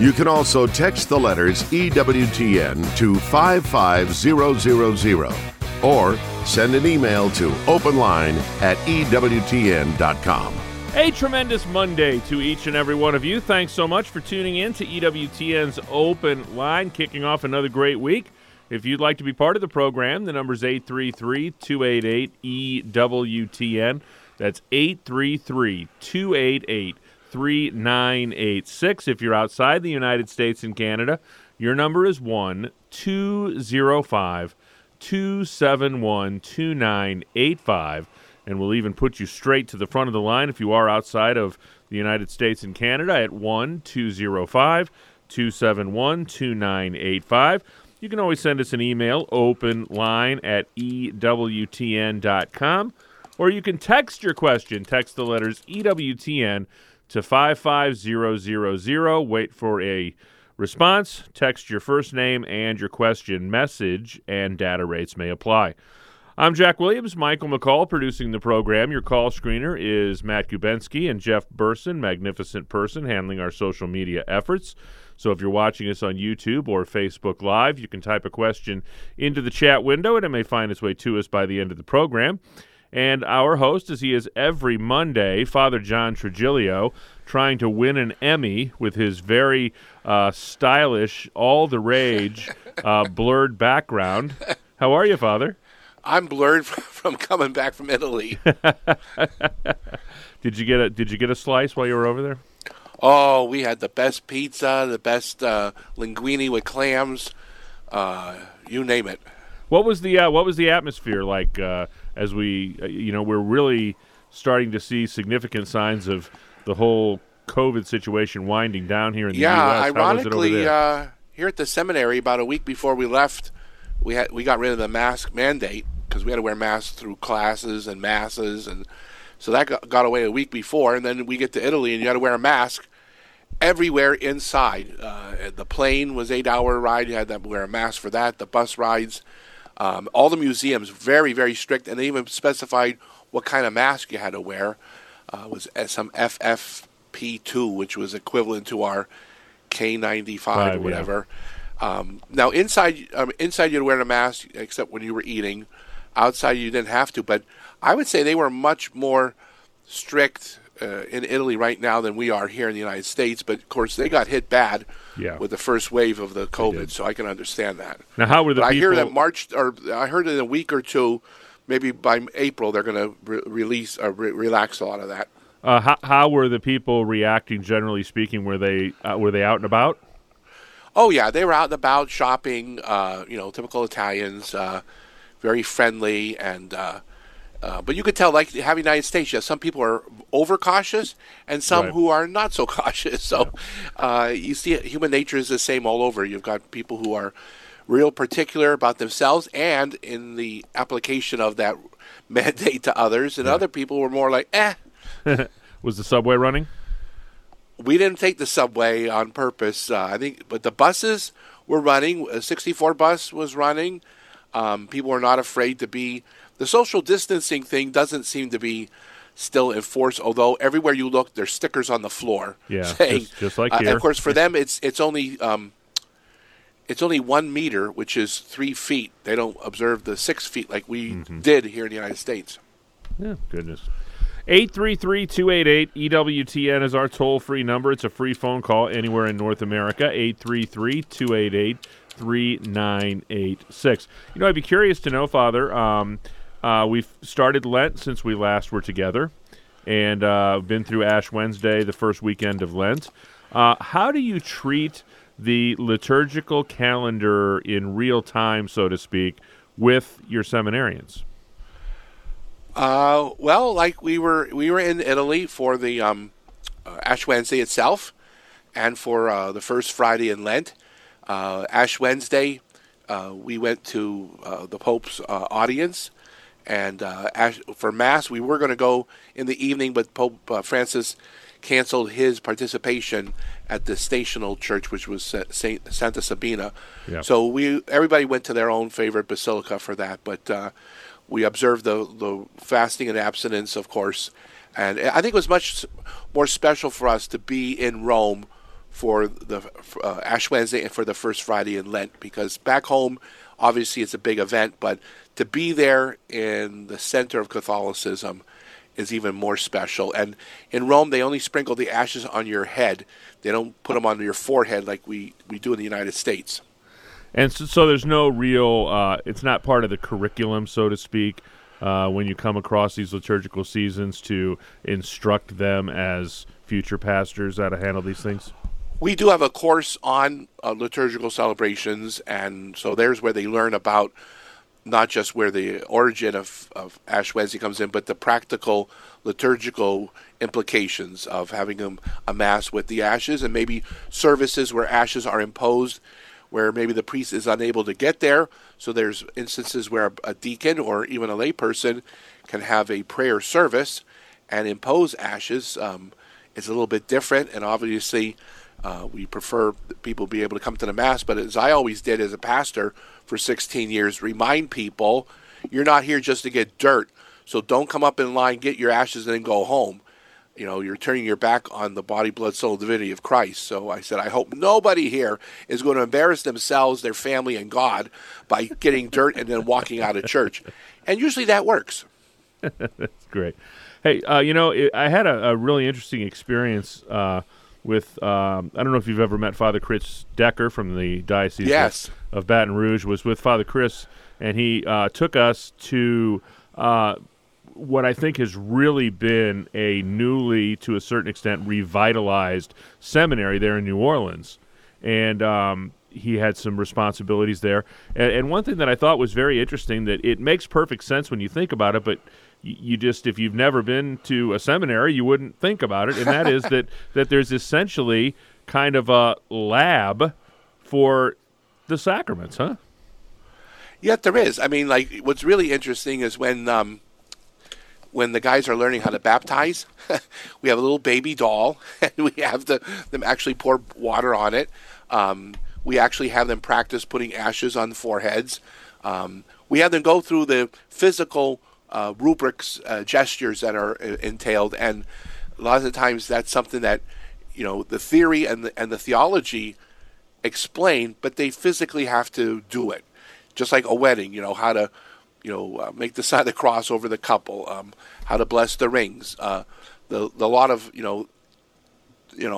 You can also text the letters EWTN to 55000 or send an email to openline@ewtn.com. A tremendous Monday to each and every one of you. Thanks so much for tuning in to EWTN's Open Line, kicking off another great week. If you'd like to be part of the program, the number's 833-288-EWTN. That's 833-288-3986. If you're outside the United States and Canada, your number is 1-205-271-2985. And we'll even put you straight to the front of the line if you are outside of the United States and Canada at 1-205-271-2985. You can always send us an email, openline@ewtn.com, or you can text your question. Text the letters EWTN to 55000. Wait for a response. Text your first name and your question. Message and data rates may apply. I'm Jack Williams, Michael McCall producing the program. Your call screener is Matt Kubensky and Jeff Burson, magnificent person handling our social media efforts. So if you're watching us on YouTube or Facebook Live, you can type a question into the chat window and it may find its way to us by the end of the program. And our host, as he is every Monday, Father John Trigilio, trying to win an Emmy with his very stylish, all-the-rage, blurred background. How are you, Father? I'm blurred from coming back from Italy. Did you get a slice while you were over there? Oh, we had the best pizza, the best linguine with clams, you name it. What was the atmosphere like as we we're really starting to see significant signs of the whole COVID situation winding down here in the U.S. How was it over there? Here at the seminary, about a week before we left, we got rid of the mask mandate because we had to wear masks through classes and masses, and so that got away a week before. And then we get to Italy, and you got to wear a mask everywhere inside. The plane was 8-hour ride; you had to wear a mask for that. The bus rides, all the museums, very very strict, and they even specified what kind of mask you had to wear. It was some FFP2, which was equivalent to our K95 or whatever. Yeah. Now, inside you'd wear a mask, except when you were eating. Outside, you didn't have to. But I would say they were much more strict in Italy right now than we are here in the United States. But, of course, they got hit bad with the first wave of the COVID, so I can understand that. Now, how were the people? I hear that I heard in a week or two, maybe by April, they're going to relax a lot of that. How were the people reacting, generally speaking? Were they out and about? Oh, yeah, they were out and about shopping, typical Italians, very friendly. But you could tell, like the United States, some people are overcautious and some who are not so cautious. So you see human nature is the same all over. You've got people who are real particular about themselves and in the application of that mandate to others. And other people were more like, eh. Was the subway running? We didn't take the subway on purpose, but the buses were running. A 64 bus was running. People are not afraid to be. The social distancing thing doesn't seem to be still enforced, although everywhere you look, there's stickers on the floor. Yeah, saying, just like here. Of course, for them, it's only 1 meter, which is 3 feet. They don't observe the 6 feet like we did here in the United States. Yeah, goodness. 833-288-EWTN is our toll-free number. It's a free phone call anywhere in North America, 833-288-3986. I'd be curious to know, Father, we've started Lent since we last were together and been through Ash Wednesday, the first weekend of Lent. How do you treat the liturgical calendar in real time, so to speak, with your seminarians? Well, like we were in Italy for the Ash Wednesday itself, and for the first Friday in Lent. Ash Wednesday, we went to the Pope's audience, and for Mass, we were going to go in the evening, but Pope Francis canceled his participation at the Stational Church, which was Santa Sabina. Yep. So everybody went to their own favorite basilica for that, but we observed the fasting and abstinence, of course. And I think it was much more special for us to be in Rome for the Ash Wednesday and for the first Friday in Lent, because back home, obviously, it's a big event, but to be there in the center of Catholicism is even more special. And in Rome, they only sprinkle the ashes on your head. They don't put them on your forehead like we do in the United States. And so there's no real, it's not part of the curriculum, so to speak, when you come across these liturgical seasons to instruct them as future pastors how to handle these things? We do have a course on liturgical celebrations, and so there's where they learn about not just where the origin of Ash Wednesday comes in, but the practical liturgical implications of having a Mass with the ashes, and maybe services where ashes are imposed, where maybe the priest is unable to get there. So there's instances where a deacon or even a layperson can have a prayer service and impose ashes. It's a little bit different, and obviously we prefer people be able to come to the Mass, but as I always did as a pastor for 16 years, remind people, you're not here just to get dirt, so don't come up in line, get your ashes, and then go home. You know, you're turning your back on the body, blood, soul, divinity of Christ. So I said, I hope nobody here is going to embarrass themselves, their family, and God by getting dirt and then walking out of church. And usually that works. That's great. Hey, I had a really interesting experience with, I don't know if you've ever met Father Chris Decker from the Diocese of Baton Rouge, was with Father Chris, and he took us to what I think has really been a newly, to a certain extent, revitalized seminary there in New Orleans. And he had some responsibilities there. And one thing that I thought was very interesting, that it makes perfect sense when you think about it, but you just, if you've never been to a seminary, you wouldn't think about it. And that is that there's essentially kind of a lab for the sacraments, huh? Yeah, there is. I mean, like, what's really interesting is when the guys are learning how to baptize, we have a little baby doll, and we have them actually pour water on it. We actually have them practice putting ashes on foreheads. We have them go through the physical rubrics, gestures that are entailed, and a lot of the times that's something that, you know, the theory and the theology explain, but they physically have to do it. Just like a wedding, you know, how to make the sign of the cross over the couple, how to bless the rings, the lot of,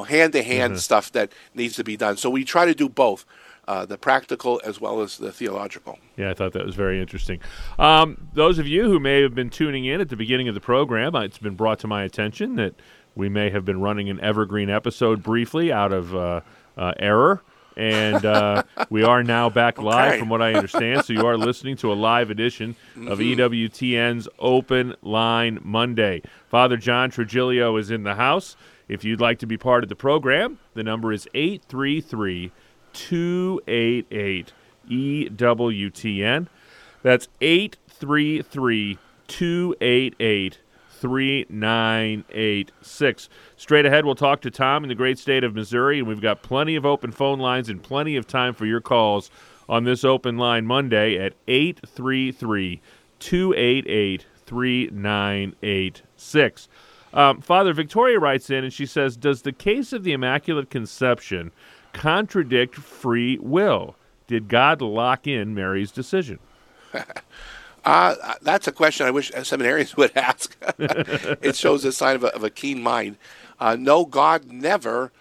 hand-to-hand stuff that needs to be done. So we try to do both, the practical as well as the theological. Yeah, I thought that was very interesting. Those of you who may have been tuning in at the beginning of the program, it's been brought to my attention that we may have been running an evergreen episode briefly out of error. And we are now back live, okay, from what I understand. So you are listening to a live edition of EWTN's Open Line Monday. Father John Trigilio is in the house. If you'd like to be part of the program, the number is 833-288-EWTN. That's 833-288-3986. Straight ahead, we'll talk to Tom in the great state of Missouri, and we've got plenty of open phone lines and plenty of time for your calls on this Open Line Monday at 833-288-3986. Father, Victoria writes in, and she says, does the case of the Immaculate Conception contradict free will? Did God lock in Mary's decision? That's a question I wish seminarians would ask. It shows a sign of a keen mind. No, God never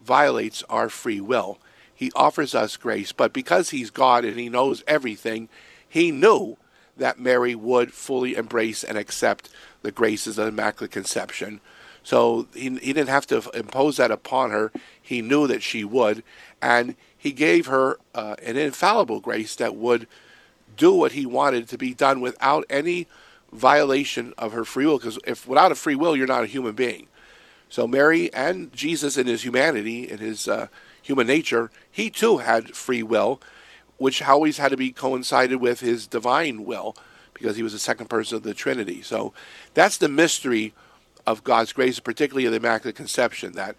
violates our free will. He offers us grace, but because he's God and he knows everything, he knew that Mary would fully embrace and accept the graces of the Immaculate Conception. So he didn't have to impose that upon her. He knew that she would, and he gave her an infallible grace that would do what he wanted to be done without any violation of her free will, because if without a free will, you're not a human being. So Mary and Jesus in his humanity, in his human nature, he too had free will. which always had to be coincided with his divine will, because he was the second person of the Trinity. So that's the mystery of God's grace, particularly in the Immaculate Conception, that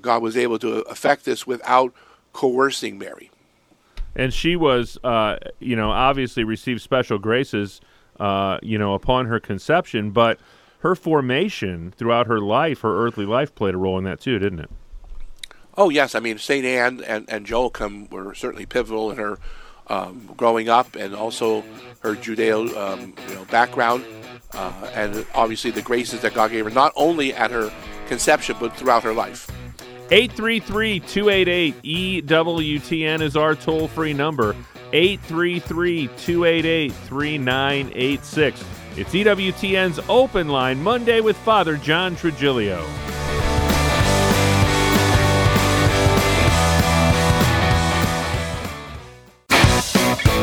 God was able to effect this without coercing Mary. And she was, obviously received special graces, upon her conception, but her formation throughout her life, her earthly life, played a role in that too, didn't it? Oh, yes. I mean, St. Anne and Joachim were certainly pivotal in her growing up, and also her Judeo background, and obviously the graces that God gave her, not only at her conception, but throughout her life. 833-288-EWTN is our toll-free number. 833-288-3986. It's EWTN's Open Line Monday with Father John Trigilio.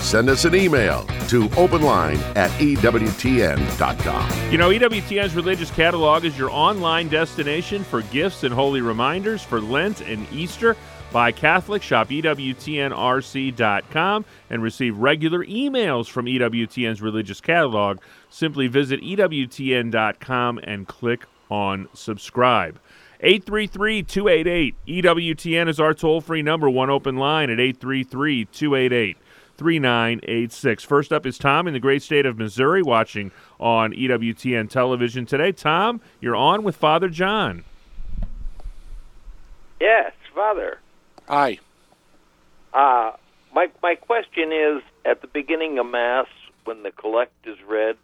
send us an email to openline@ewtn.com. You know, EWTN's Religious Catalog is your online destination for gifts and holy reminders for Lent and Easter. Buy Catholic, shop EWTNRC.com, and receive regular emails from EWTN's Religious Catalog. Simply visit EWTN.com and click on subscribe. 833-288-EWTN is our toll-free number, one open line at 833-288-3986. First up is Tom in the great state of Missouri, watching on EWTN television today. Tom, you're on with Father John. Yes, Father. Hi. My question is, at the beginning of Mass, when the collect is read,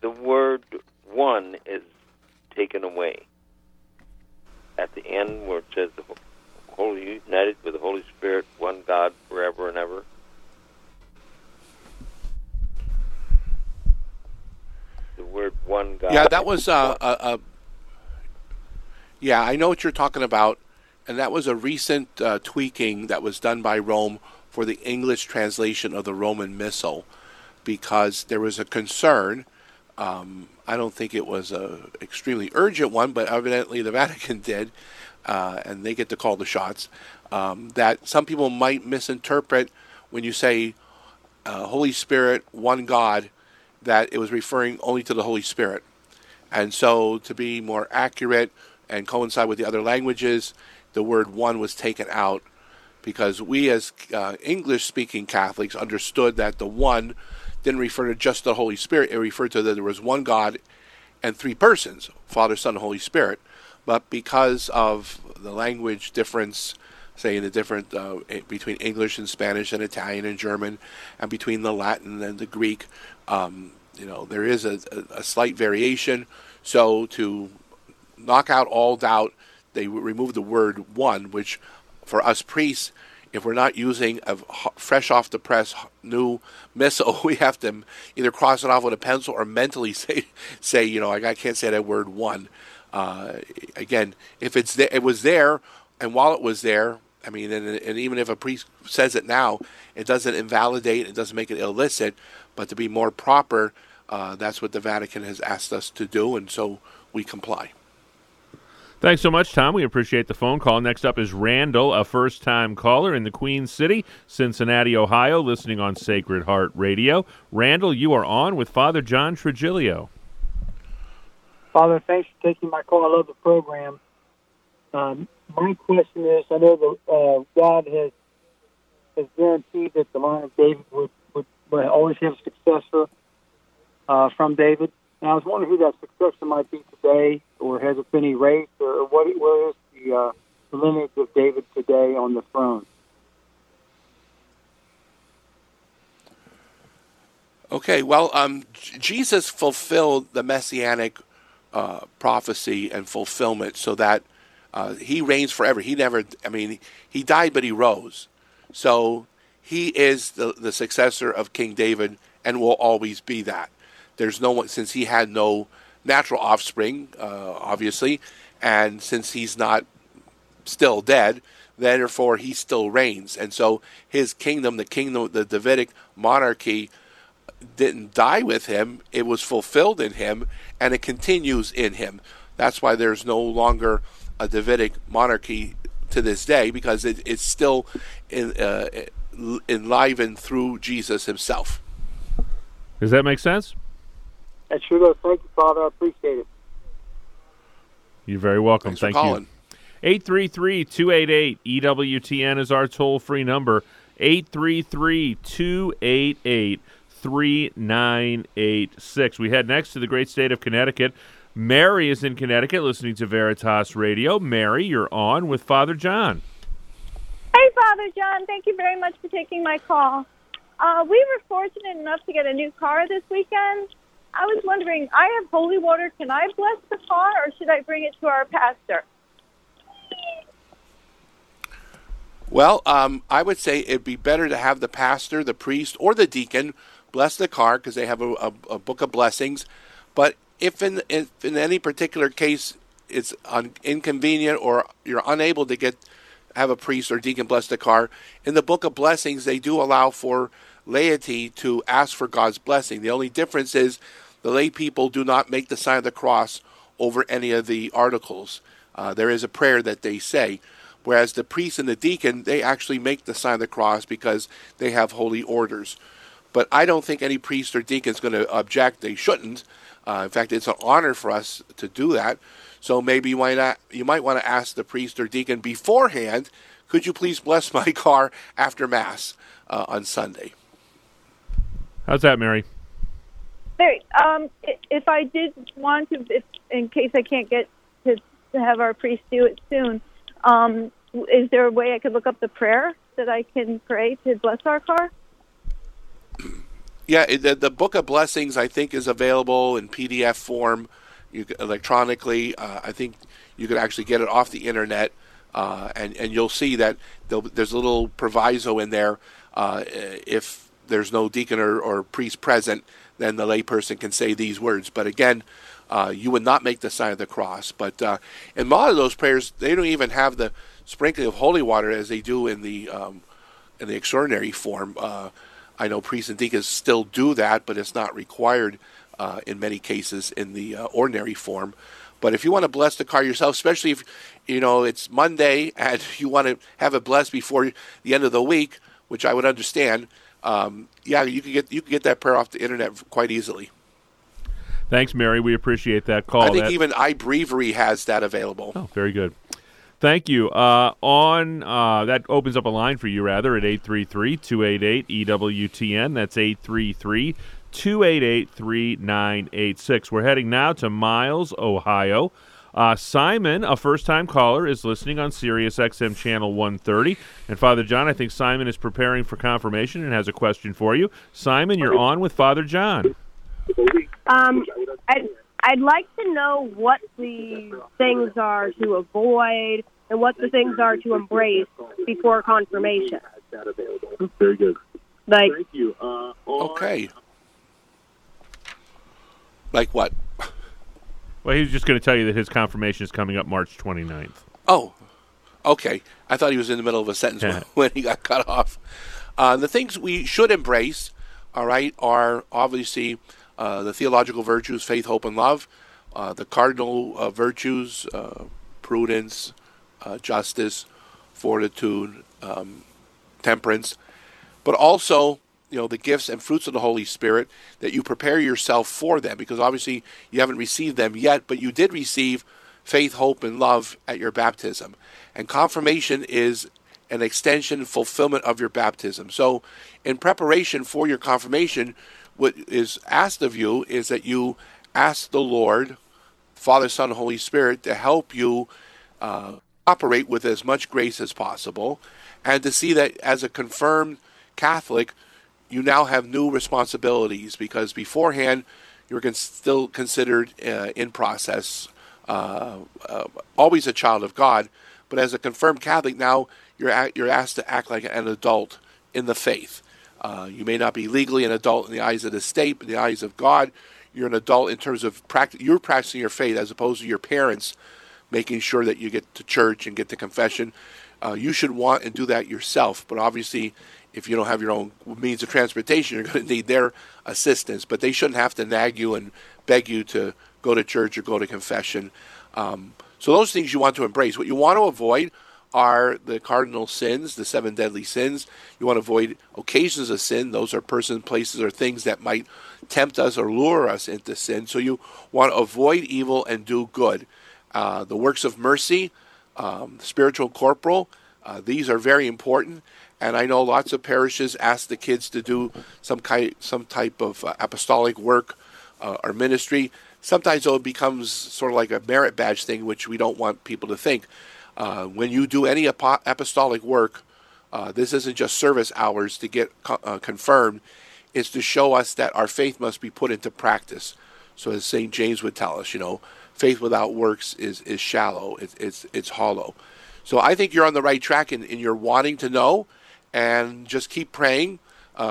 the word one is taken away. At the end, where it says, the Holy, united with the Holy Spirit, one God, forever and ever. The word one God. Yeah, that was yeah, I know what you're talking about. And that was a recent tweaking that was done by Rome for the English translation of the Roman Missal, because there was a concern. I don't think it was an extremely urgent one, but evidently the Vatican did, and they get to call the shots, that some people might misinterpret when you say Holy Spirit, one God, that it was referring only to the Holy Spirit. And so to be more accurate and coincide with the other languages, the word one was taken out, because we as English-speaking Catholics understood that the one didn't refer to just the Holy Spirit. It referred to that there was one God and three persons, Father, Son, and Holy Spirit. But because of the language difference, say in the different, between English and Spanish and Italian and German, and between the Latin and the Greek, there is a slight variation. So to knock out all doubt, they removed the word one, which for us priests, if we're not using a fresh off the press new missal, we have to either cross it off with a pencil or mentally say I can't say that word one. Again, if it's there, it was there, and while it was there, I mean, and even if a priest says it now, it doesn't invalidate, it doesn't make it illicit, but to be more proper, that's what the Vatican has asked us to do, and so we comply. Thanks so much, Tom. We appreciate the phone call. Next up is Randall, a first-time caller in the Queen City, Cincinnati, Ohio, listening on Sacred Heart Radio. Randall, you are on with Father John Trigilio. Father, thanks for taking my call. I love the program. My question is, I know that God has guaranteed that the line of David would always have a successor from David. And I was wondering who that successor might be today, or has it been erased, or where is the lineage of David today on the throne? Okay, well, Jesus fulfilled the messianic prophecy and fulfillment, so that he reigns forever. He died, but he rose. So he is the successor of King David and will always be that. There's no one, since he had no natural offspring, obviously, and since he's not still dead, therefore he still reigns. And so his kingdom, the Davidic monarchy, didn't die with him. It was fulfilled in him, and it continues in him. That's why there's no longer a Davidic monarchy to this day, because it's still enlivened through Jesus himself. Does that make sense? That sure does. Thank you, Father. I appreciate it. You're very welcome. Thank you. 833-288-EWTN is our toll-free number. 833-288-3986. We head next to the great state of Connecticut. Mary is in Connecticut listening to Veritas Radio. Mary, you're on with Father John. Hey, Father John. Thank you very much for taking my call. We were fortunate enough to get a new car this weekend. I was wondering, I have holy water. Can I bless the car, or should I bring it to our pastor? Well, I would say it'd be better to have the pastor, the priest, or the deacon bless the car, because they have a book of blessings. But if in any particular case it's inconvenient or you're unable to have a priest or deacon bless the car, in the book of blessings they do allow for laity to ask for God's blessing. The only difference is the lay people do not make the sign of the cross over any of the articles. There is a prayer that they say, whereas the priest and the deacon, they actually make the sign of the cross because they have holy orders. But I don't think any priest or deacon is going to object. They shouldn't. In fact, it's an honor for us to do that. So maybe you might want to ask the priest or deacon beforehand, could you please bless my car after Mass on Sunday? How's that, Mary? Mary, if I did want to, in case I can't get to have our priest do it soon, is there a way I could look up the prayer that I can pray to bless our car? Yeah, the Book of Blessings, I think, is available in PDF form electronically. I think you could actually get it off the internet, and you'll see that there's a little proviso in there. If there's no deacon or priest present, then the layperson can say these words. But again, you would not make the sign of the cross. But in a lot of those prayers, they don't even have the sprinkling of holy water as they do in the extraordinary form. I know priests and deacons still do that, but it's not required in many cases in the ordinary form. But if you want to bless the car yourself, especially if it's Monday and you want to have it blessed before the end of the week, which I would understand, you can get that prayer off the internet quite easily. Thanks, Mary. We appreciate that call. I think even iBrevery has that available. Oh, very good. Thank you. That opens up a line for you, rather, at 833-288-EWTN. That's 833-288-3986. We're heading now to Miles, Ohio. Simon, a first-time caller, is listening on Sirius XM Channel 130. And, Father John, I think Simon is preparing for confirmation and has a question for you. Simon, you're on with Father John. I'd like to know what the things are to avoid and what the things are to embrace before confirmation. Very good. Thank you. Okay. Like what? Well, he was just going to tell you that his confirmation is coming up March 29th. Oh, okay. I thought he was in the middle of a sentence when he got cut off. The things we should embrace, all right, are obviously the theological virtues, faith, hope, and love, the cardinal virtues, prudence, justice, fortitude, temperance, but also, the gifts and fruits of the Holy Spirit, that you prepare yourself for them, because obviously you haven't received them yet, but you did receive faith, hope, and love at your baptism. And confirmation is an extension, fulfillment of your baptism. So in preparation for your confirmation, what is asked of you is that you ask the Lord, Father, Son, Holy Spirit, to help you operate with as much grace as possible, and to see that as a confirmed Catholic, you now have new responsibilities, because beforehand you were still considered in process, always a child of God. But as a confirmed Catholic, now you're asked to act like an adult in the faith. You may not be legally an adult in the eyes of the state, but in the eyes of God, you're an adult in terms of you're practicing your faith as opposed to your parents making sure that you get to church and get to confession. You should want and do that yourself. But obviously, if you don't have your own means of transportation, you're going to need their assistance. But they shouldn't have to nag you and beg you to go to church or go to confession. So those things you want to embrace. What you want to avoid are the cardinal sins, the seven deadly sins. You want to avoid occasions of sin. Those are persons, places, or things that might tempt us or lure us into sin. So you want to avoid evil and do good. The works of mercy, spiritual corporal, these are very important. And I know lots of parishes ask the kids to do some type of apostolic work or ministry. Sometimes though, it becomes sort of like a merit badge thing, which we don't want people to think. When you do any apostolic work, this isn't just service hours to get confirmed. It's to show us that our faith must be put into practice. So as St. James would tell us, faith without works is shallow. It's hollow. So I think you're on the right track in your wanting to know, and just keep praying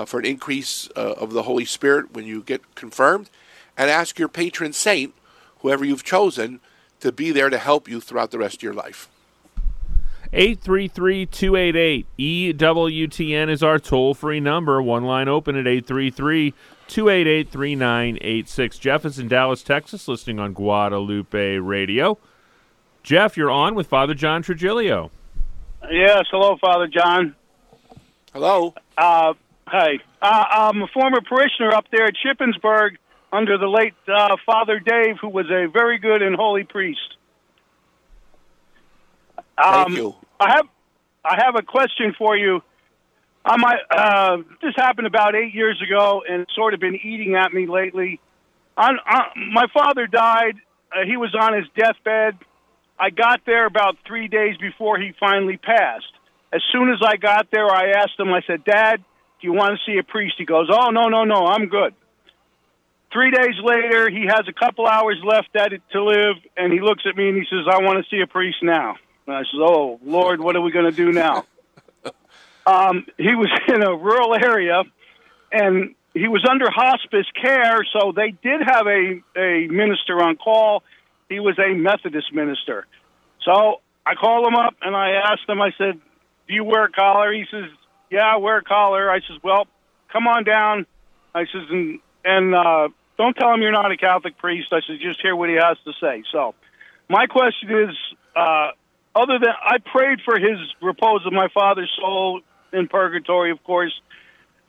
for an increase of the Holy Spirit when you get confirmed, and ask your patron saint, whoever you've chosen, to be there to help you throughout the rest of your life. 833-288 EWTN is our toll-free number. One line open at 833-288-3986. Jeff is in Dallas, Texas, listening on Guadalupe Radio. Jeff, you're on with Father John Trigilio. Yes, hello, Father John. Hello. Hi. I'm a former parishioner up there at Shippensburg under the late Father Dave, who was a very good and holy priest. Thank you. I have a question for you. This happened about 8 years ago, and it's sort of been eating at me lately. My father died. He was on his deathbed. I got there about 3 days before he finally passed. As soon as I got there, I asked him, I said, "Dad, do you want to see a priest?" He goes, "Oh, no, I'm good." 3 days later, he has a couple hours left at it to live, and he looks at me and he says, "I want to see a priest now." And I said, "Oh, Lord, what are we going to do now?" He was in a rural area, and he was under hospice care, so they did have a minister on call. He was a Methodist minister. So I called him up, and I asked him, I said, "Do you wear a collar?" He says, "Yeah, I wear a collar." I says, "Well, come on down." I says, and don't tell him you're not a Catholic priest. I says, "Just hear what he has to say." So my question is... other than I prayed for his repose of my father's soul in purgatory, of course.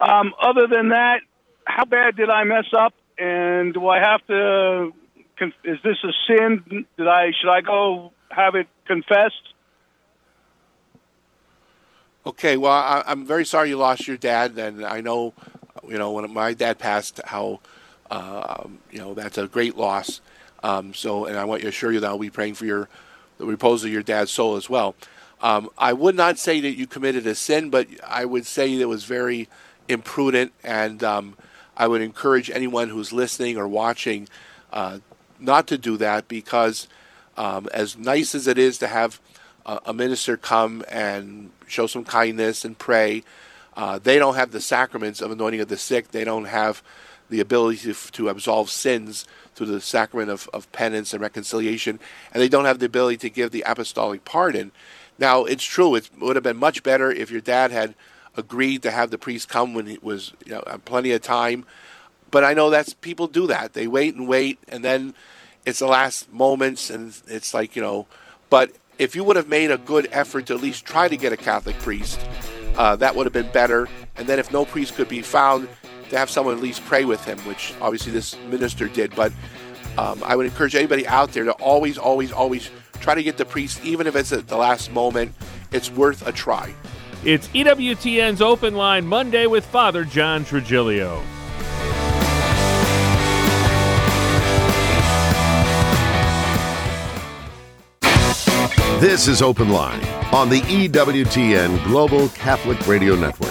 Other than that, how bad did I mess up? And do I have to? Is this a sin? Should I go have it confessed? Okay. Well, I'm very sorry you lost your dad, and I know, when my dad passed, how that's a great loss. And I want to assure you that I'll be praying for the repose of your dad's soul as well. I would not say that you committed a sin, but I would say that it was very imprudent, and I would encourage anyone who's listening or watching not to do that, because as nice as it is to have a minister come and show some kindness and pray, they don't have the sacraments of anointing of the sick. They don't have the ability to absolve sins through the sacrament of penance and reconciliation, and they don't have the ability to give the apostolic pardon. Now, it's true, it would have been much better if your dad had agreed to have the priest come when it was plenty of time, but I know that's people do that. They wait, and then it's the last moments, and it's like, but if you would have made a good effort to at least try to get a Catholic priest, that would have been better, and then if no priest could be found, to have someone at least pray with him, which obviously this minister did. But I would encourage anybody out there to always, always, always try to get the priest, even if it's at the last moment. It's worth a try. It's EWTN's Open Line Monday with Father John Trigilio. This is Open Line on the EWTN Global Catholic Radio Network.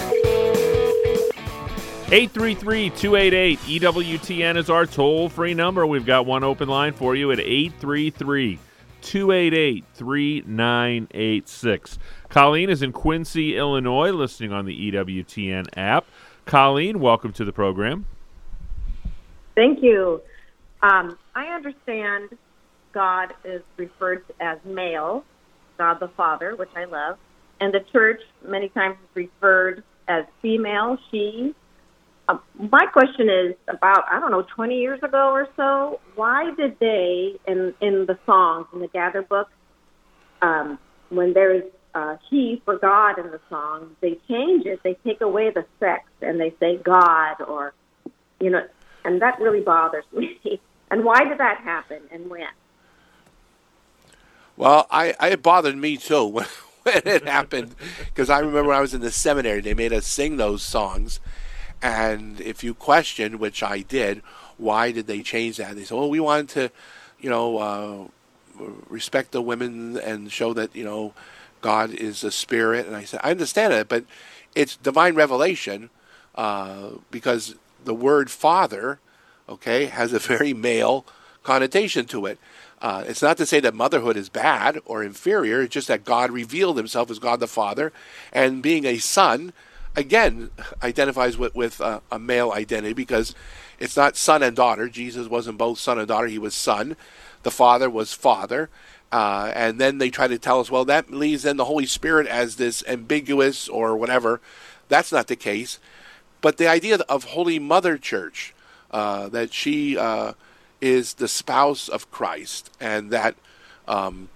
833-288-EWTN is our toll-free number. We've got one open line for you at 833-288-3986. Colleen is in Quincy, Illinois, listening on the EWTN app. Colleen, welcome to the program. Thank you. I understand God is referred to as male, God the Father, which I love, and the church many times is referred as female, she. My question is about, 20 years ago or so, why did they, in the songs, in the Gather book, when there is he for God in the song, they change it, they take away the sex, and they say God, or, and that really bothers me. And why did that happen, and when? Well, it bothered me, too, when it happened, because I remember when I was in the seminary, they made us sing those songs. And if you question, which I did, why did they change that? They said, well, we wanted to, respect the women and show that, God is a spirit. And I said, I understand it, but it's divine revelation because the word father, has a very male connotation to it. It's not to say that motherhood is bad or inferior. It's just that God revealed himself as God the Father. And being a son, again, identifies with a male identity because it's not son and daughter. Jesus wasn't both son and daughter. He was son. The Father was Father. And then they try to tell us, well, that leaves then the Holy Spirit as this ambiguous or whatever. That's not the case. But the idea of Holy Mother Church, that she is the spouse of Christ, and that when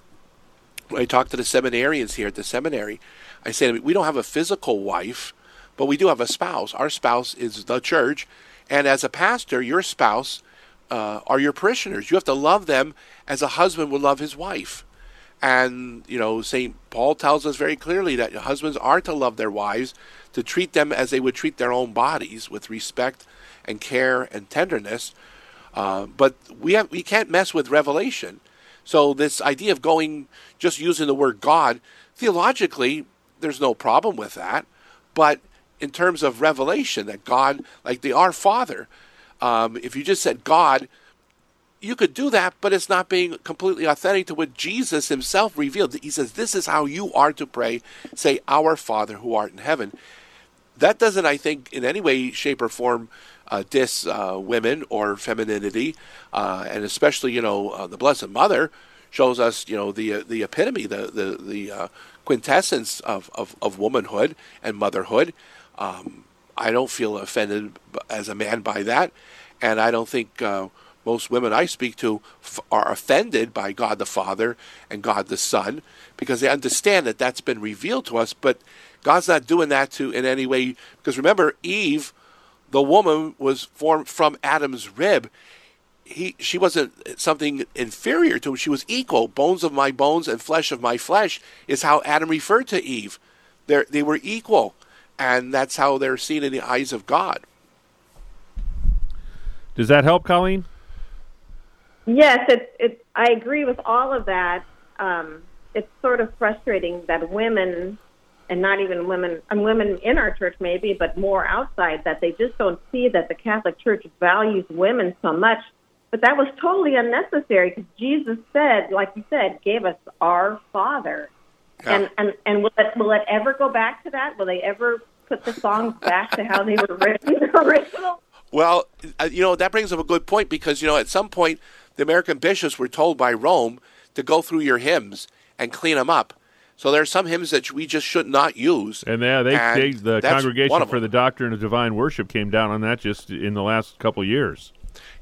I talk to the seminarians here at the seminary, I say, we don't have a physical wife, but we do have a spouse. Our spouse is the church. And as a pastor, your spouse are your parishioners. You have to love them as a husband would love his wife. And, St. Paul tells us very clearly that husbands are to love their wives, to treat them as they would treat their own bodies with respect and care and tenderness. But we can't mess with revelation. So this idea of just using the word God, theologically, there's no problem with that. But in terms of revelation, that God, like the Our Father, if you just said God, you could do that, but it's not being completely authentic to what Jesus himself revealed. He says, this is how you are to pray, say, Our Father who art in heaven. That doesn't, I think, in any way, shape, or form diss women or femininity, and especially, the Blessed Mother shows us, the epitome, the quintessence of womanhood and motherhood. I don't feel offended as a man by that, and I don't think most women I speak to are offended by God the Father and God the Son, because they understand that that's been revealed to us, but God's not doing that in any way, because remember, Eve, the woman, was formed from Adam's rib. She wasn't something inferior to him. She was equal. Bones of my bones and flesh of my flesh is how Adam referred to Eve. They were equal, and that's how they're seen in the eyes of God. Does that help, Colleen? Yes, I agree with all of that. It's sort of frustrating that women, and not even women, and women in our church maybe, but more outside, that they just don't see that the Catholic Church values women so much. But that was totally unnecessary because Jesus said, like you said, gave us Our Father. Yeah. And will it ever go back to that? Will they ever put the songs back to how they were written original? Well, that brings up a good point because, at some point, the American bishops were told by Rome to go through your hymns and clean them up. So there are some hymns that we just should not use. And the Congregation for the Doctrine of Divine Worship came down on that just in the last couple of years.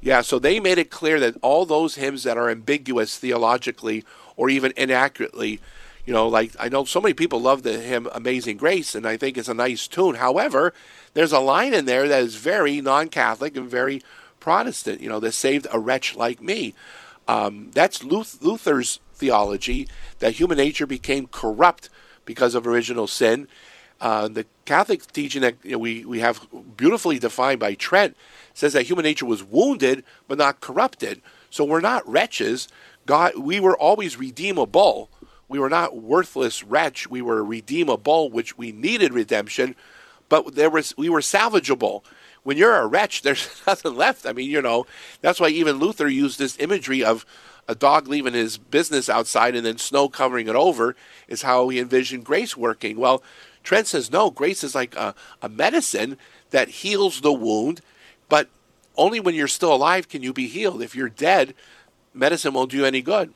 Yeah, so they made it clear that all those hymns that are ambiguous theologically or even inaccurately, like I know so many people love the hymn Amazing Grace, and I think it's a nice tune. However, there's a line in there that is very non-Catholic and very Protestant, that saved a wretch like me. That's Luther's theology, that human nature became corrupt because of original sin. The Catholic teaching that we have beautifully defined by Trent says that human nature was wounded but not corrupted. So we're not wretches. We were always redeemable. We were not worthless wretch. We were redeemable, which we needed redemption, but we were salvageable. When you're a wretch, there's nothing left. I mean, that's why even Luther used this imagery of a dog leaving his business outside and then snow covering it over is how he envisioned grace working. Well, Trent says, no, grace is like a medicine that heals the wound, but Only when you're still alive can you be healed. If you're dead, medicine won't do you any good.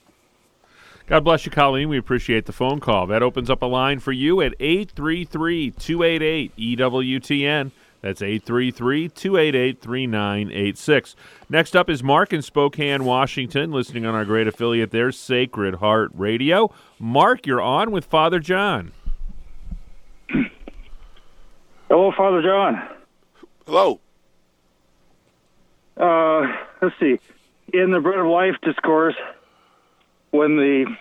God bless you, Colleen. We appreciate the phone call. That opens up a line for you at 833-288-EWTN. That's 833-288-3986. Next up is Mark in Spokane, Washington, listening on our great affiliate there, Sacred Heart Radio. Mark, you're on with Father John. Hello, Father John. Hello. Let's see. In the Bread of Life discourse, when the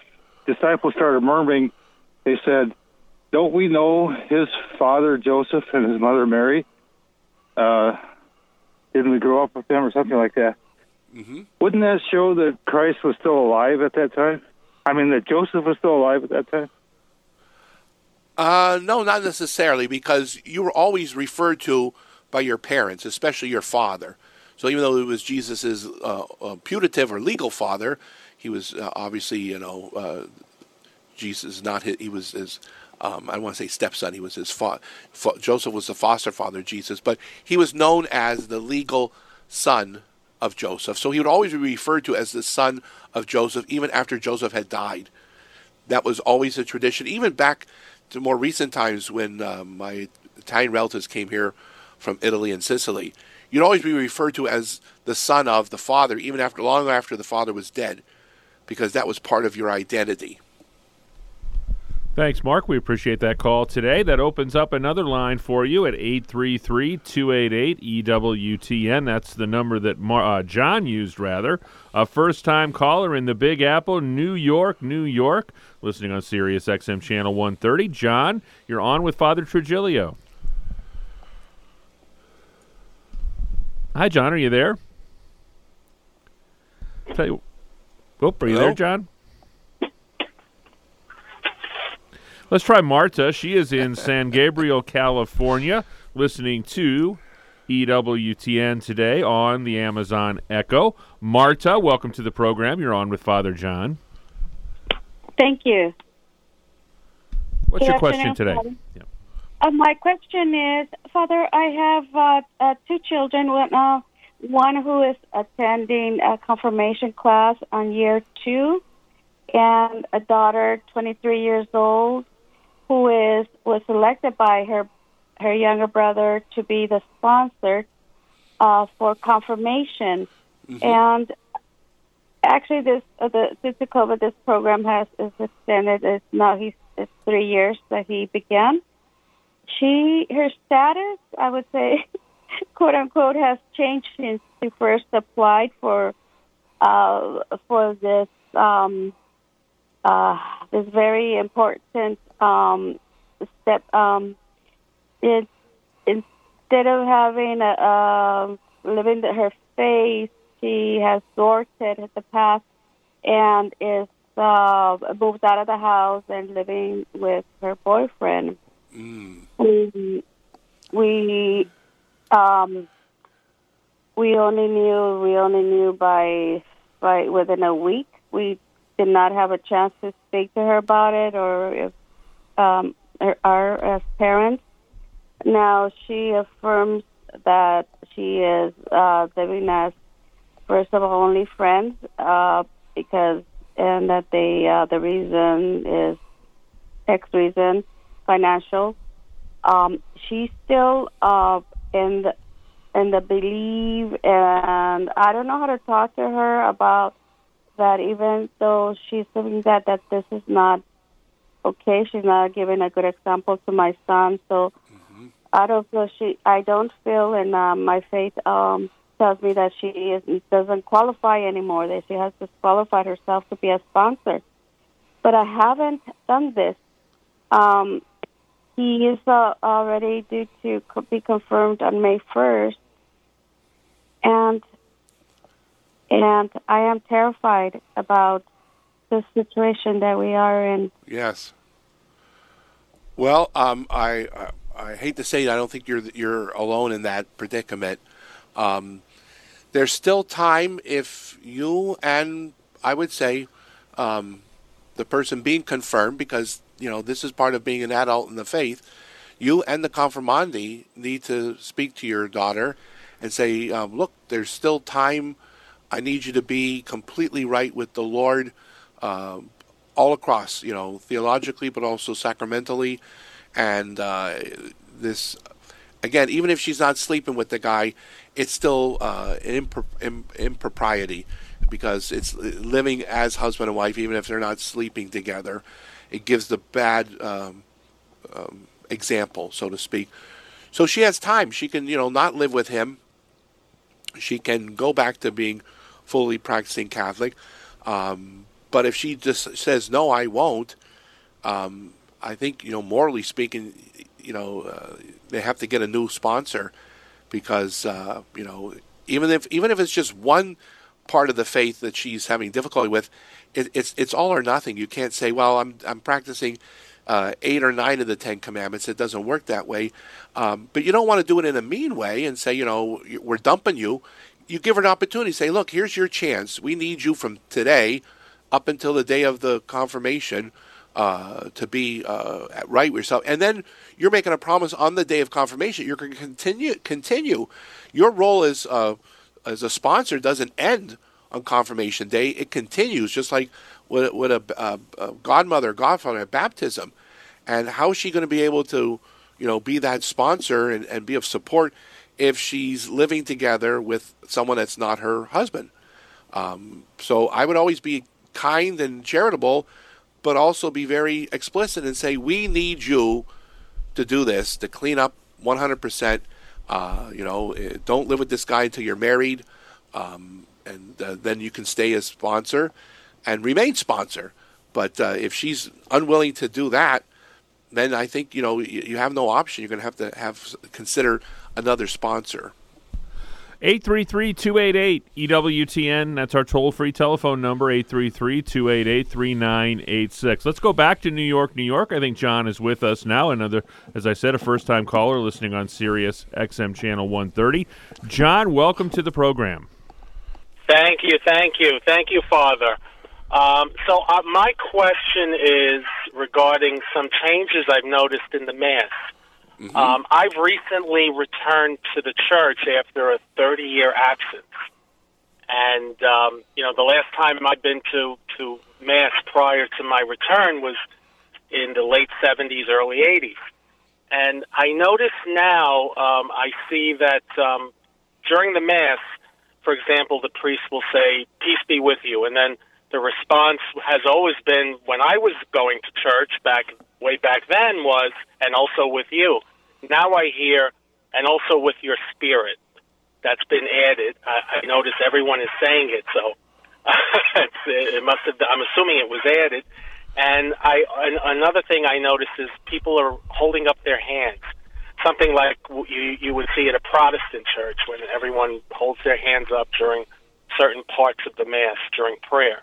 disciples started murmuring, they said, "Don't we know his father Joseph and his mother Mary? Didn't we grow up with them?" or something like that. Mm-hmm. Wouldn't that show that Christ was still alive at that time? I mean, that Joseph was still alive at that time? No, not necessarily, because you were always referred to by your parents, especially your father. So even though it was Jesus' putative or legal father, he was obviously, Jesus, not his, he was his... I don't want to say stepson. He was his Joseph was the foster father of Jesus, but he was known as the legal son of Joseph. So he would always be referred to as the son of Joseph, even after Joseph had died. That was always a tradition, even back to more recent times when my Italian relatives came here from Italy and Sicily. You'd always be referred to as the son of the father, even after long after the father was dead, because that was part of your identity. Thanks, Mark. We appreciate that call today. That opens up another line for you at 833-288-EWTN. That's the number that John used, rather. A first-time caller in the Big Apple, New York, listening on Sirius XM Channel 130. John, you're on with Father Trigilio. Hi, John. Are you there? Are you there, John? Let's try Marta. She is in San Gabriel, California, listening to EWTN today on the Amazon Echo. Marta, welcome to the program. You're on with Father John. Thank you. What's your question today? Yeah. My question is, Father, I have two children. One who is attending a confirmation class on year two, and a daughter, 23 years old, who was selected by her younger brother to be the sponsor for confirmation. Mm-hmm. And actually, due to COVID, this program is extended. It's 3 years that he began. Her status, I would say, quote unquote, has changed since she first applied for this very important. Instead of having living her faith, she has thwarted the path and is moved out of the house and living with her boyfriend. Mm. We only knew by within a week. We did not have a chance to speak to her about it, or if as parents. Now she affirms that she is living as, first of all, only friends, and that the reason is financial. She's still in the belief, and I don't know how to talk to her about that, even though she's thinking that this is not okay. She's not giving a good example to my son, so mm-hmm. I don't feel, and my faith tells me that she doesn't qualify anymore, that she has disqualified herself to be a sponsor. But I haven't done this. He is already due to be confirmed on May 1st, and I am terrified about the situation that we are in. Yes. Well, I hate to say it, I don't think you're alone in that predicament. There's still time if you, and I would say the person being confirmed, because this is part of being an adult in the faith. You and the confirmandi need to speak to your daughter and say, look, there's still time. I need you to be completely right with the Lord all across, you know, theologically, but also sacramentally. And this, again, even if she's not sleeping with the guy, it's still an impropriety, because it's living as husband and wife, even if they're not sleeping together. It gives the bad example, so to speak. So she has time. She can, you know, not live with him. She can go back to being fully practicing Catholic. But if she just says, no, I won't, I think, you know, morally speaking, you know, they have to get a new sponsor, because, you know, even if it's just one part of the faith that she's having difficulty with, it's all or nothing. You can't say, well, I'm practicing 8 or 9 of the 10 commandments. It doesn't work that way. But you don't want to do it in a mean way and say, you know, we're dumping you. You give her an opportunity. Say, look, here's your chance. We need you from today up until the day of the confirmation to be right with yourself. And then you're making a promise on the day of confirmation. You're going to continue. Your role as a sponsor doesn't end on confirmation day. It continues, just like with a godmother, godfather at baptism. And how is she going to be able to, you know, be that sponsor and be of support if she's living together with someone that's not her husband? So I would always be kind and charitable, but also be very explicit and say, we need you to do this, to clean up 100%. You know, don't live with this guy until you're married. And then you can stay as sponsor and remain sponsor. But if she's unwilling to do that, then I think, you know, you have no option. You're going to have consider another sponsor. 833-288-EWTN. That's our toll-free telephone number, 833-288-3986. Let's go back to New York, New York. I think John is with us now. Another, as I said, a first-time caller listening on Sirius XM Channel 130. John, welcome to the program. Thank you, Father. So my question is regarding some changes I've noticed in the Mass. Mm-hmm. I've recently returned to the church after a 30-year absence. And, you know, the last time I'd been to Mass prior to my return was in the late 70s, early 80s. And I notice now, I see that during the Mass, for example, the priest will say, peace be with you. And then the response has always been, when I was going to church way back then was, and also with you. Now I hear, and also with your spirit. That's been added. I notice everyone is saying it, so it must have. I'm assuming it was added. And another thing I notice is people are holding up their hands. Something like you would see at a Protestant church when everyone holds their hands up during certain parts of the Mass during prayer.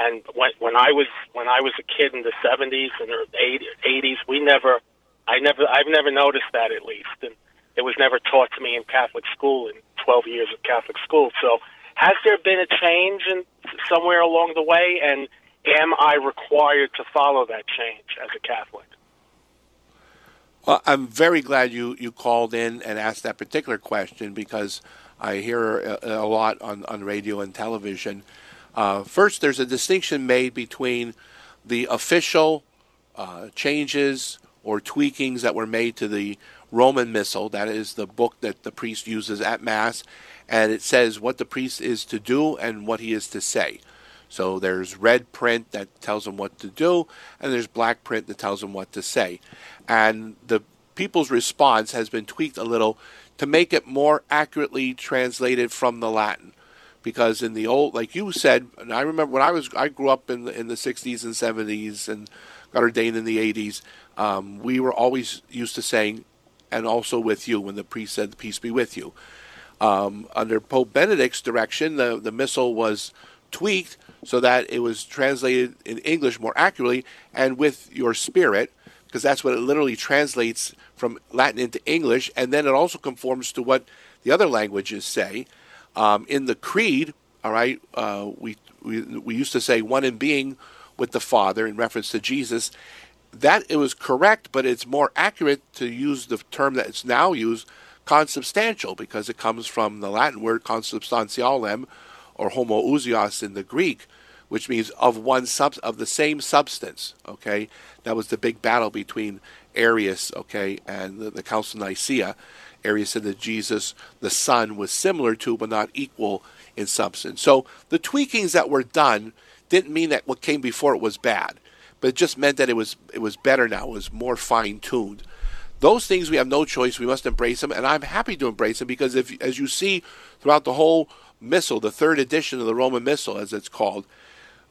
And when I was a kid in the 70s and the 80s, I've never noticed that, at least, and it was never taught to me in Catholic school in 12 years of Catholic school. So has there been a change somewhere along the way, and am I required to follow that change as a Catholic? Well, I'm very glad you called in and asked that particular question, because I hear a lot on radio and television. First, there's a distinction made between the official changes or tweakings that were made to the Roman Missal, that is the book that the priest uses at Mass, and it says what the priest is to do and what he is to say. So there's red print that tells him what to do, and there's black print that tells him what to say. And the people's response has been tweaked a little to make it more accurately translated from the Latin. Because in the old, like you said, and I remember when I grew up in the 60s and 70s and got ordained in the 80s, we were always used to saying, and also with you, when the priest said, peace be with you. Under Pope Benedict's direction, the Missal was tweaked so that it was translated in English more accurately, and with your spirit, because that's what it literally translates from Latin into English, and then it also conforms to what the other languages say. In the Creed, all right, we used to say one in being with the Father in reference to Jesus. That it was correct, but it's more accurate to use the term that's now used, consubstantial because it comes from the Latin word consubstantialem, or homoousios in the Greek, which means of the same substance. Okay, that was the big battle between Arius, okay, and the Council of Nicaea. Arius said that Jesus, the Son, was similar to but not equal in substance. So the tweakings that were done didn't mean that what came before it was bad, but it just meant that it was better now, it was more fine-tuned. Those things we have no choice, we must embrace them, and I'm happy to embrace them because if, as you see throughout the whole Missal, the third edition of the Roman Missal, as it's called,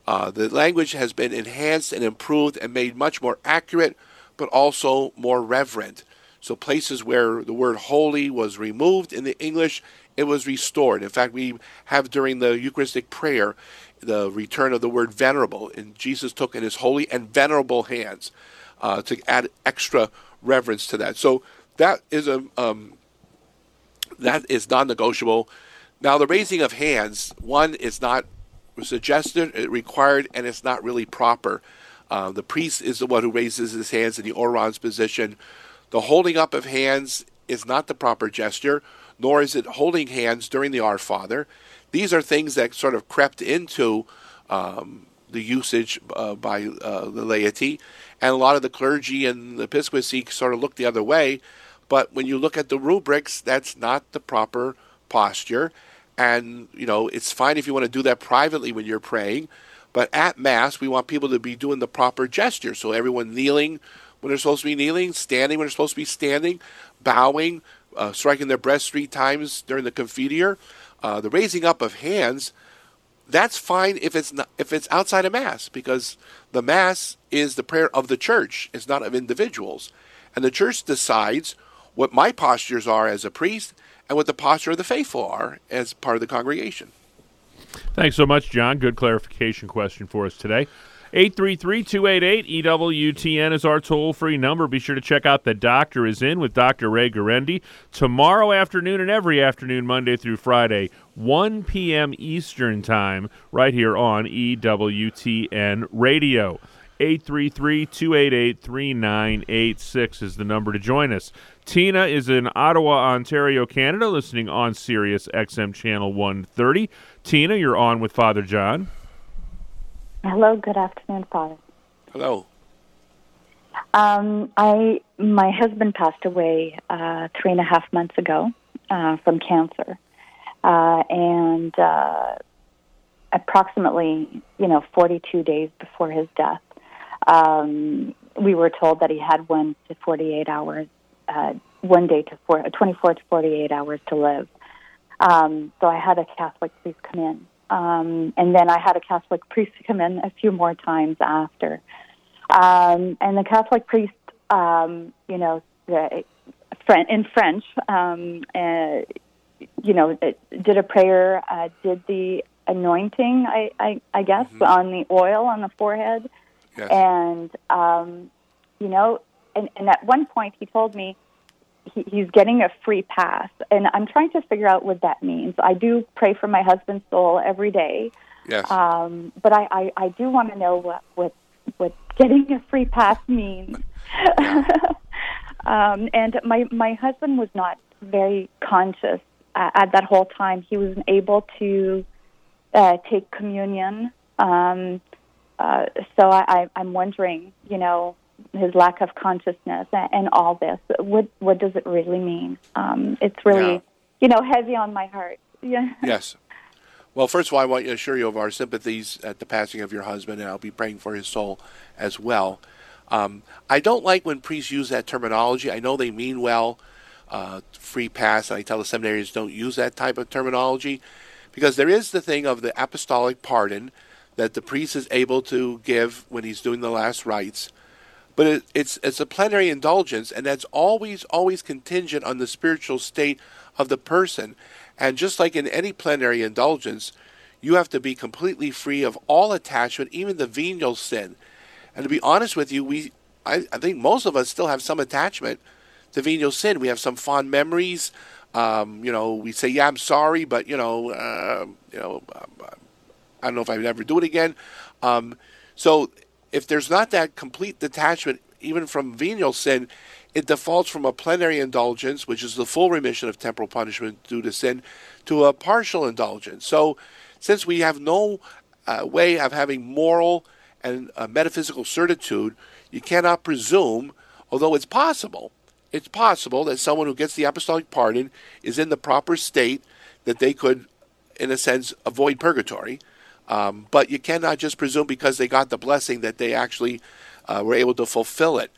the language has been enhanced and improved and made much more accurate, but also more reverent. So places where the word holy was removed in the English, it was restored. In fact, we have during the Eucharistic prayer the return of the word venerable, and Jesus took in his holy and venerable hands to add extra reverence to that. So that is non-negotiable. Now, the raising of hands, one, is not suggested, it required, and it's not really proper. The priest is the one who raises his hands in the orans position. The holding up of hands is not the proper gesture, nor is it holding hands during the Our Father. These are things that sort of crept into the usage by the laity, and a lot of the clergy and the episcopacy sort of looked the other way. But when you look at the rubrics, that's not the proper posture. And, you know, it's fine if you want to do that privately when you're praying, but at Mass, we want people to be doing the proper gesture. So everyone kneeling when they're supposed to be kneeling, standing when they're supposed to be standing, bowing, striking their breast 3 times during the Confiteor. The raising up of hands, that's fine if it's outside of Mass, because the Mass is the prayer of the Church. It's not of individuals. And the Church decides what my postures are as a priest and what the posture of the faithful are as part of the congregation. Thanks so much, John. Good clarification question for us today. 833-288-EWTN is our toll-free number. Be sure to check out The Doctor Is In with Dr. Ray Garendi tomorrow afternoon and every afternoon, Monday through Friday, 1 p.m. Eastern Time, right here on EWTN Radio. 833-288-3986 is the number to join us. Tina is in Ottawa, Ontario, Canada, listening on Sirius XM Channel 130. Tina, you're on with Father John. Hello, good afternoon, Father. Hello. My husband passed away 3.5 months ago from cancer. And approximately, 42 days before his death, we were told that he had 24 to 48 hours to live. So I had a Catholic priest come in. And then I had a Catholic priest come in a few more times after. And the Catholic priest, in French, did a prayer, did the anointing, I guess, mm-hmm. on the oil on the forehead. Yes. And, and at one point he told me he's getting a free pass. And I'm trying to figure out what that means. I do pray for my husband's soul every day. Yes. But I do want to know what getting a free pass means. And my husband was not very conscious at that whole time. He wasn't able to take communion. So I'm wondering, his lack of consciousness and all this. What does it really mean? It's really, heavy on my heart. Yeah. Yes. Well, first of all, I want to assure you of our sympathies at the passing of your husband, and I'll be praying for his soul as well. I don't like when priests use that terminology. I know they mean well, free pass. I tell the seminarians don't use that type of terminology, because there is the thing of the apostolic pardon that the priest is able to give when he's doing the last rites. But it's a plenary indulgence, and that's always contingent on the spiritual state of the person. And just like in any plenary indulgence, you have to be completely free of all attachment, even the venial sin. And to be honest with you, I think most of us still have some attachment to venial sin. We have some fond memories. We say, yeah, I'm sorry, but, I don't know if I would ever do it again. So if there's not that complete detachment, even from venial sin, it defaults from a plenary indulgence, which is the full remission of temporal punishment due to sin, to a partial indulgence. So since we have no way of having moral and metaphysical certitude, you cannot presume, although it's possible that someone who gets the apostolic pardon is in the proper state that they could, in a sense, avoid purgatory. But you cannot just presume because they got the blessing that they actually were able to fulfill it.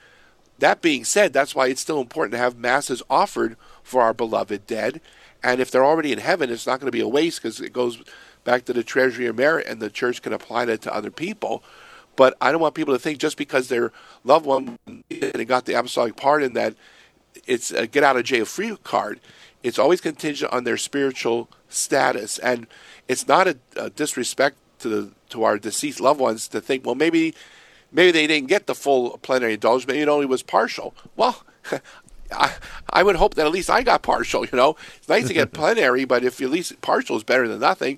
That being said, that's why it's still important to have masses offered for our beloved dead. And if they're already in heaven, it's not going to be a waste because it goes back to the treasury of merit and the church can apply that to other people. But I don't want people to think just because their loved one got the apostolic pardon that it's a get-out-of-jail-free card. It's always contingent on their spiritual status. And it's not a disrespect to our deceased loved ones to think, well, maybe they didn't get the full plenary indulgence. Maybe it only was partial. Well, I would hope that at least I got partial, you know. It's nice to get plenary, but if at least partial is better than nothing,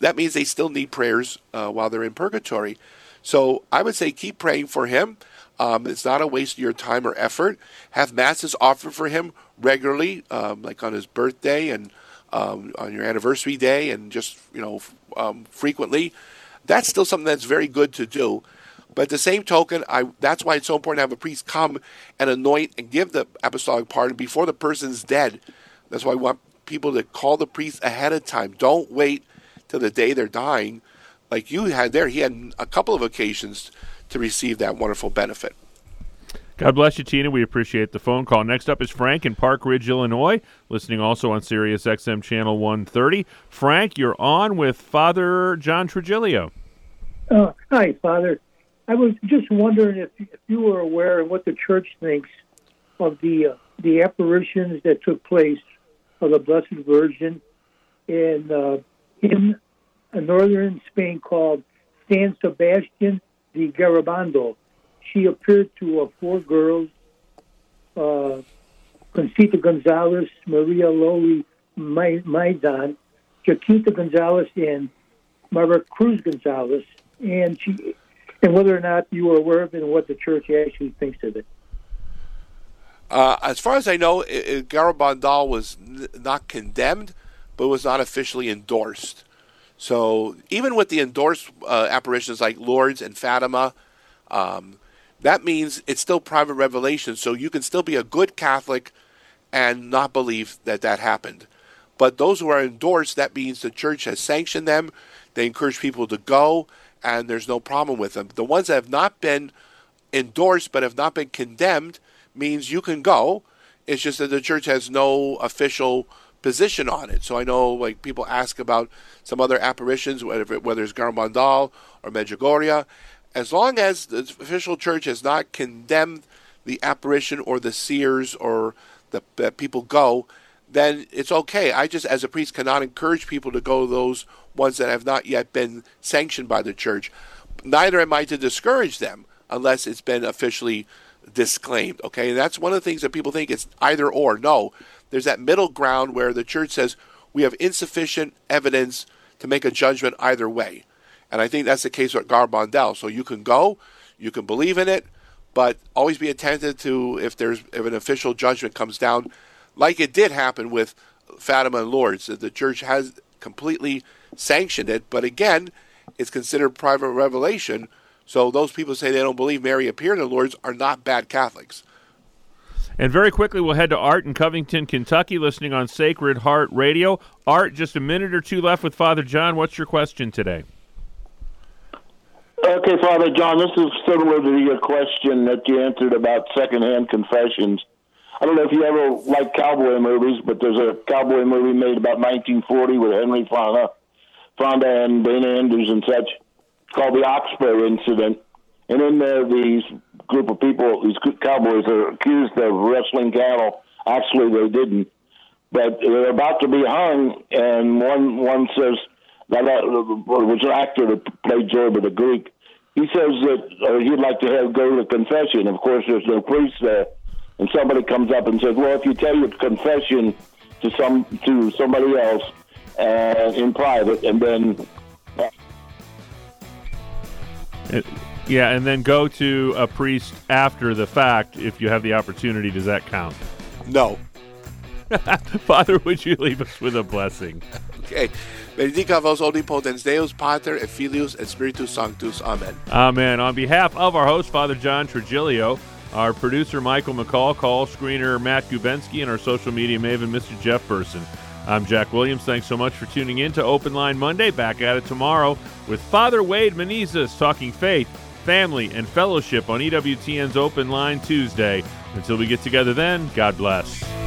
that means they still need prayers while they're in purgatory. So I would say keep praying for him. It's not a waste of your time or effort. Have masses offered for him regularly, like on his birthday and on your anniversary day and just, you know, frequently. That's still something that's very good to do. But at the same token, that's why it's so important to have a priest come and anoint and give the apostolic pardon before the person's dead. That's why I want people to call the priest ahead of time. Don't wait till the day they're dying. Like you had there, he had a couple of occasions to receive that wonderful benefit. God bless you, Tina. We appreciate the phone call. Next up is Frank in Park Ridge, Illinois, listening also on Sirius XM Channel 130. Frank, you're on with Father John Trigilio. Hi, Father. I was just wondering if you were aware of what the church thinks of the apparitions that took place of the Blessed Virgin in northern Spain called San Sebastian de Garabandal. She appeared to four girls, Conchita Gonzalez, Maria Loli Maidan, Jaquita Gonzalez, and Mara Cruz Gonzalez, and she... And whether or not you are aware of it and what the church actually thinks of it. As far as I know, Garabandal was not condemned, but was not officially endorsed. So even with the endorsed apparitions like Lourdes and Fatima, that means it's still private revelation. So you can still be a good Catholic and not believe that happened. But those who are endorsed, that means the church has sanctioned them. They encourage people to go. And there's no problem with them. The ones that have not been endorsed but have not been condemned means you can go. It's just that the church has no official position on it. So I know like people ask about some other apparitions, whether it's Garabandal or Medjugorje. As long as the official church has not condemned the apparition or the seers or the people go, then it's okay. I just, as a priest, cannot encourage people to go to those ones that have not yet been sanctioned by the church. Neither am I to discourage them unless it's been officially disclaimed, okay? And that's one of the things that people think it's either or. No, there's that middle ground where the church says we have insufficient evidence to make a judgment either way. And I think that's the case with Garabandal. So you can go, you can believe in it, but always be attentive to if an official judgment comes down, like it did happen with Fatima and Lourdes, that the church has completely sanctioned it, but again, it's considered private revelation, so those people say they don't believe Mary appeared in Lourdes are not bad Catholics. And very quickly, we'll head to Art in Covington, Kentucky, listening on Sacred Heart Radio. Art, just a minute or two left with Father John. What's your question today? Okay, Father John, this is similar to your question that you answered about secondhand confessions. I don't know if you ever like cowboy movies, but there's a cowboy movie made about 1940 with Henry Fonda and Dana Andrews and such, called The Oxbow Incident. And in there, these group of people, these cowboys, are accused of wrestling cattle. Actually, they didn't. But they're about to be hung, and one says, that was an actor that played Zorba the Greek. He says that he'd like to go to confession. Of course, there's no priest there. And somebody comes up and says, well, if you tell your confession to somebody else in private, and then... Yeah, and then go to a priest after the fact if you have the opportunity. Does that count? No. Father, would you leave us with a blessing? Okay. Benedica vos omnipotens Deus, Pater, et Filius, et Spiritus Sanctus. Amen. Amen. On behalf of our host, Father John Trigilio, our producer, Michael McCall, call screener, Matt Gubensky, and our social media maven, Mr. Jeff Burson. I'm Jack Williams. Thanks so much for tuning in to Open Line Monday. Back at it tomorrow with Father Wade Menezes talking faith, family, and fellowship on EWTN's Open Line Tuesday. Until we get together then, God bless.